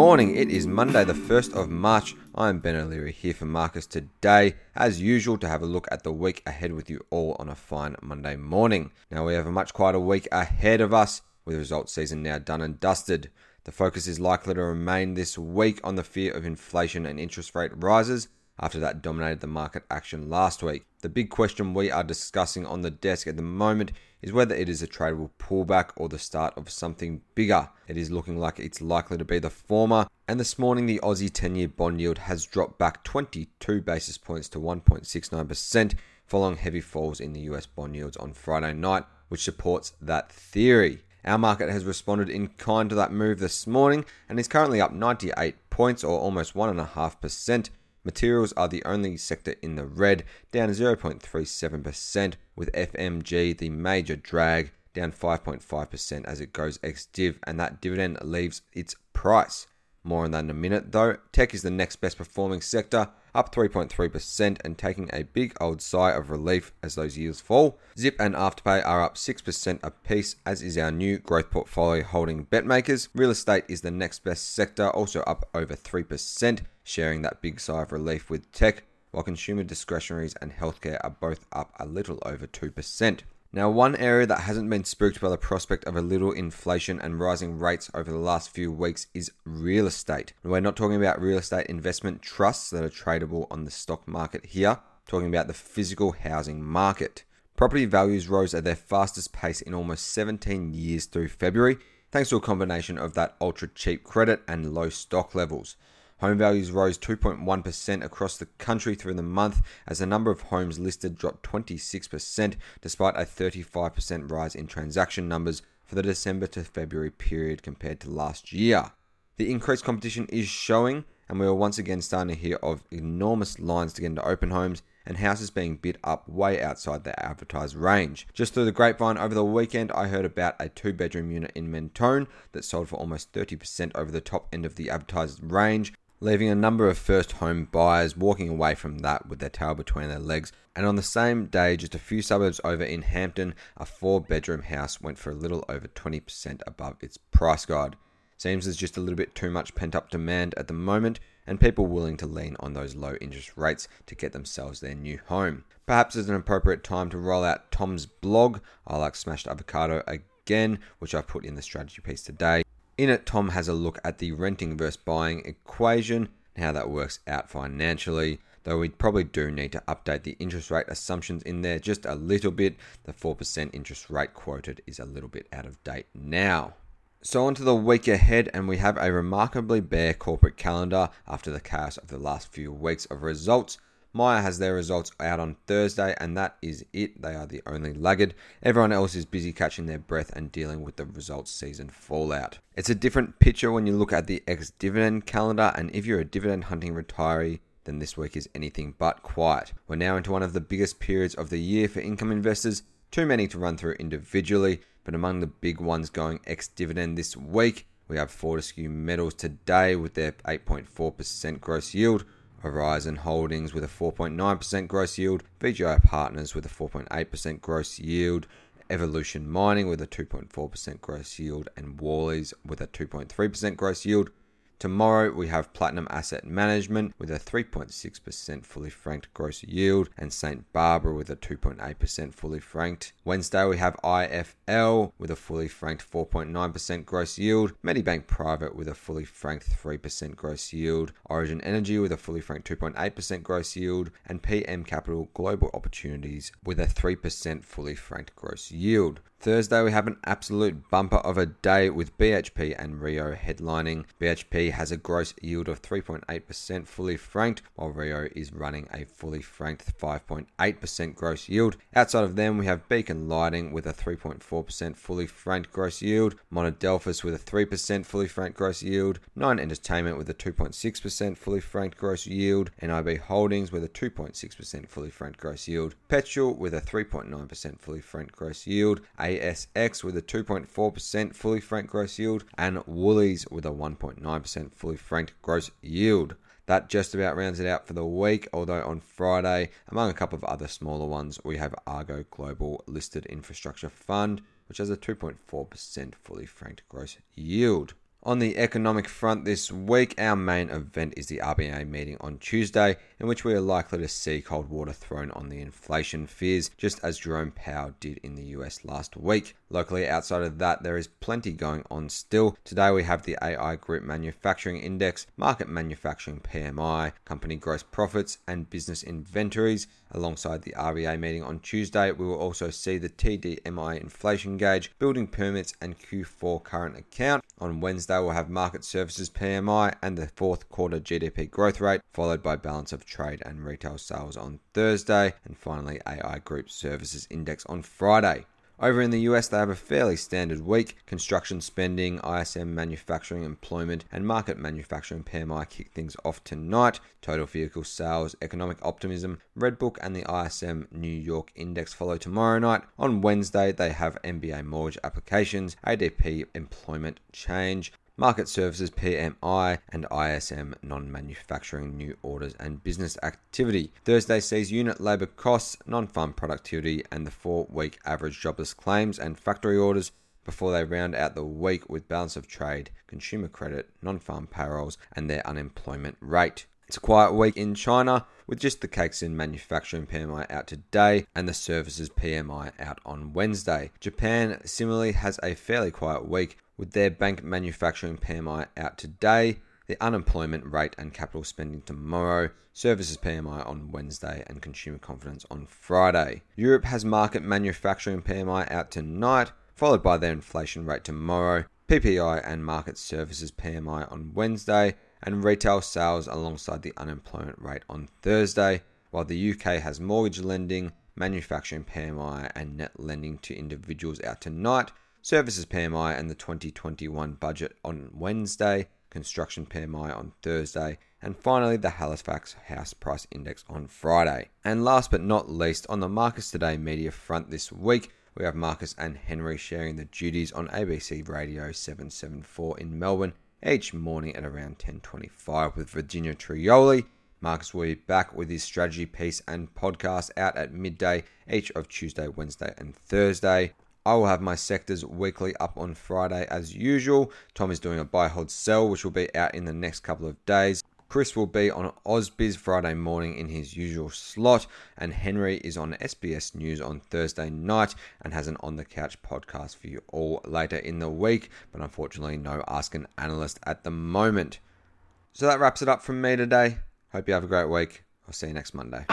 morning, it is Monday the 1st of March. I'm Ben O'Leary here for Marcus today, as usual, to have a look at the week ahead with you all on a fine Monday morning. Now, we have a much quieter week ahead of us, with results season now done and dusted. The focus is likely to remain this week on the fear of inflation and interest rate rises, after that dominated the market action last week. The big question we are discussing on the desk at the moment is whether it is a tradable pullback or the start of something bigger. It is looking like it's likely to be the former, and this morning the Aussie 10-year bond yield has dropped back 22 basis points to 1.69%, following heavy falls in the US bond yields on Friday night, which supports that theory. Our market has responded in kind to that move this morning and is currently up 98 points or almost 1.5%. Materials are the only sector in the red, down 0.37%, with FMG, the major drag, down 5.5% as it goes ex-div, and that dividend leaves its price. More on that in a minute though. Tech is the next best performing sector, up 3.3% and taking a big old sigh of relief as those yields fall. Zip and Afterpay are up 6% apiece, as is our new growth portfolio holding Betmakers. Real estate is the next best sector, also up over 3%. Sharing that big sigh of relief with tech, while consumer discretionaries and healthcare are both up a little over 2%. Now, one area that hasn't been spooked by the prospect of a little inflation and rising rates over the last few weeks is real estate. And we're not talking about real estate investment trusts that are tradable on the stock market here, talking about the physical housing market. Property values rose at their fastest pace in almost 17 years through February, thanks to a combination of that ultra cheap credit and low stock levels. Home values rose 2.1% across the country through the month as the number of homes listed dropped 26% despite a 35% rise in transaction numbers for the December to February period compared to last year. The increased competition is showing, and we are once again starting to hear of enormous lines to get into open homes and houses being bid up way outside their advertised range. Just through the grapevine over the weekend, I heard about a 2-bedroom unit in Mentone that sold for almost 30% over the top end of the advertised range, leaving a number of first home buyers walking away from that with their tail between their legs. And on the same day, just a few suburbs over in Hampton, a 4-bedroom house went for a little over 20% above its price guide. Seems there's just a little bit too much pent-up demand at the moment, and people willing to lean on those low interest rates to get themselves their new home. Perhaps it's an appropriate time to roll out Tom's blog, I Like Smashed Avocado Again, which I've put in the strategy piece today. In it, Tom has a look at the renting versus buying equation and how that works out financially, though we probably do need to update the interest rate assumptions in there just a little bit. The 4% interest rate quoted is a little bit out of date now. So on to the week ahead, and we have a remarkably bare corporate calendar after the chaos of the last few weeks of results. Myer has their results out on Thursday, and that is it. They are the only laggard. Everyone else is busy catching their breath and dealing with the results season fallout. It's a different picture when you look at the ex-dividend calendar, and if you're a dividend hunting retiree, then this week is anything but quiet. We're now into one of the biggest periods of the year for income investors. Too many to run through individually, but among the big ones going ex-dividend this week, we have Fortescue Metals today with their 8.4% gross yield, Horizon Holdings with a 4.9% gross yield, VGI Partners with a 4.8% gross yield, Evolution Mining with a 2.4% gross yield, and Wally's with a 2.3% gross yield. Tomorrow we have Platinum Asset Management with a 3.6% fully franked gross yield, and St. Barbara with a 2.8% fully franked. Wednesday we have IFL with a fully franked 4.9% gross yield, Medibank Private with a fully franked 3% gross yield, Origin Energy with a fully franked 2.8% gross yield, and PM Capital Global Opportunities with a 3% fully franked gross yield. Thursday we have an absolute bumper of a day with BHP and Rio headlining. BHP has a gross yield of 3.8% fully franked, while Rio is running a fully franked 5.8% gross yield. Outside of them we have Beacon Lighting with a 3.4% fully franked gross yield, Monadelphus with a 3% fully franked gross yield, Nine Entertainment with a 2.6% fully franked gross yield, NIB Holdings with a 2.6% fully franked gross yield, Petrol with a 3.9% fully franked gross yield, ASX with a 2.4% fully franked gross yield, and Wally's with a 1.9% fully franked gross yield. That just about rounds it out for the week, although on Friday, among a couple of other smaller ones, we have Argo Global Listed Infrastructure Fund, which has a 2.4% fully franked gross yield. On the economic front this week, our main event is the RBA meeting on Tuesday, in which we are likely to see cold water thrown on the inflation fears, just as Jerome Powell did in the US last week. Locally, outside of that, there is plenty going on still. Today we have the AI Group Manufacturing Index, Market Manufacturing PMI, Company Gross Profits, and Business Inventories. Alongside the RBA meeting on Tuesday, we will also see the TDMI Inflation Gauge, Building Permits, and Q4 Current Account. On Wednesday, we'll have Market Services PMI and the fourth quarter GDP growth rate, followed by Balance of Trade and Retail Sales on Thursday, and finally AI Group Services Index on Friday. Over in the US, they have a fairly standard week. Construction spending, ISM manufacturing employment, and market manufacturing PMI kick things off tonight. Total vehicle sales, economic optimism, Red Book, and the ISM New York Index follow tomorrow night. On Wednesday, they have MBA mortgage applications, ADP employment change, Market Services PMI, and ISM non-manufacturing new orders and business activity. Thursday sees unit labour costs, non-farm productivity, and the 4-week average jobless claims and factory orders, before they round out the week with balance of trade, consumer credit, non-farm payrolls, and their unemployment rate. It's a quiet week in China, with just the cakes in manufacturing PMI out today and the services PMI out on Wednesday. Japan similarly has a fairly quiet week, with their bank manufacturing PMI out today, the unemployment rate and capital spending tomorrow, services PMI on Wednesday, and consumer confidence on Friday. Europe has market manufacturing PMI out tonight, followed by their inflation rate tomorrow, PPI and market services PMI on Wednesday, and retail sales alongside the unemployment rate on Thursday, while the UK has mortgage lending, manufacturing PMI, and net lending to individuals out tonight, services PMI and the 2021 budget on Wednesday, construction PMI on Thursday, and finally the Halifax House Price Index on Friday. And last but not least, on the Marcus Today media front this week, we have Marcus and Henry sharing the duties on ABC Radio 774 in Melbourne each morning at around 10:25 with Virginia Trioli. Marcus will be back with his strategy piece and podcast out at midday each of Tuesday, Wednesday, and Thursday. I will have my sectors weekly up on Friday as usual. Tom is doing a buy, hold, sell, which will be out in the next couple of days. Chris will be on AusBiz Friday morning in his usual slot. And Henry is on SBS News on Thursday night and has an On The Couch podcast for you all later in the week. But unfortunately, no Ask an Analyst at the moment. So that wraps it up from me today. Hope you have a great week. I'll see you next Monday.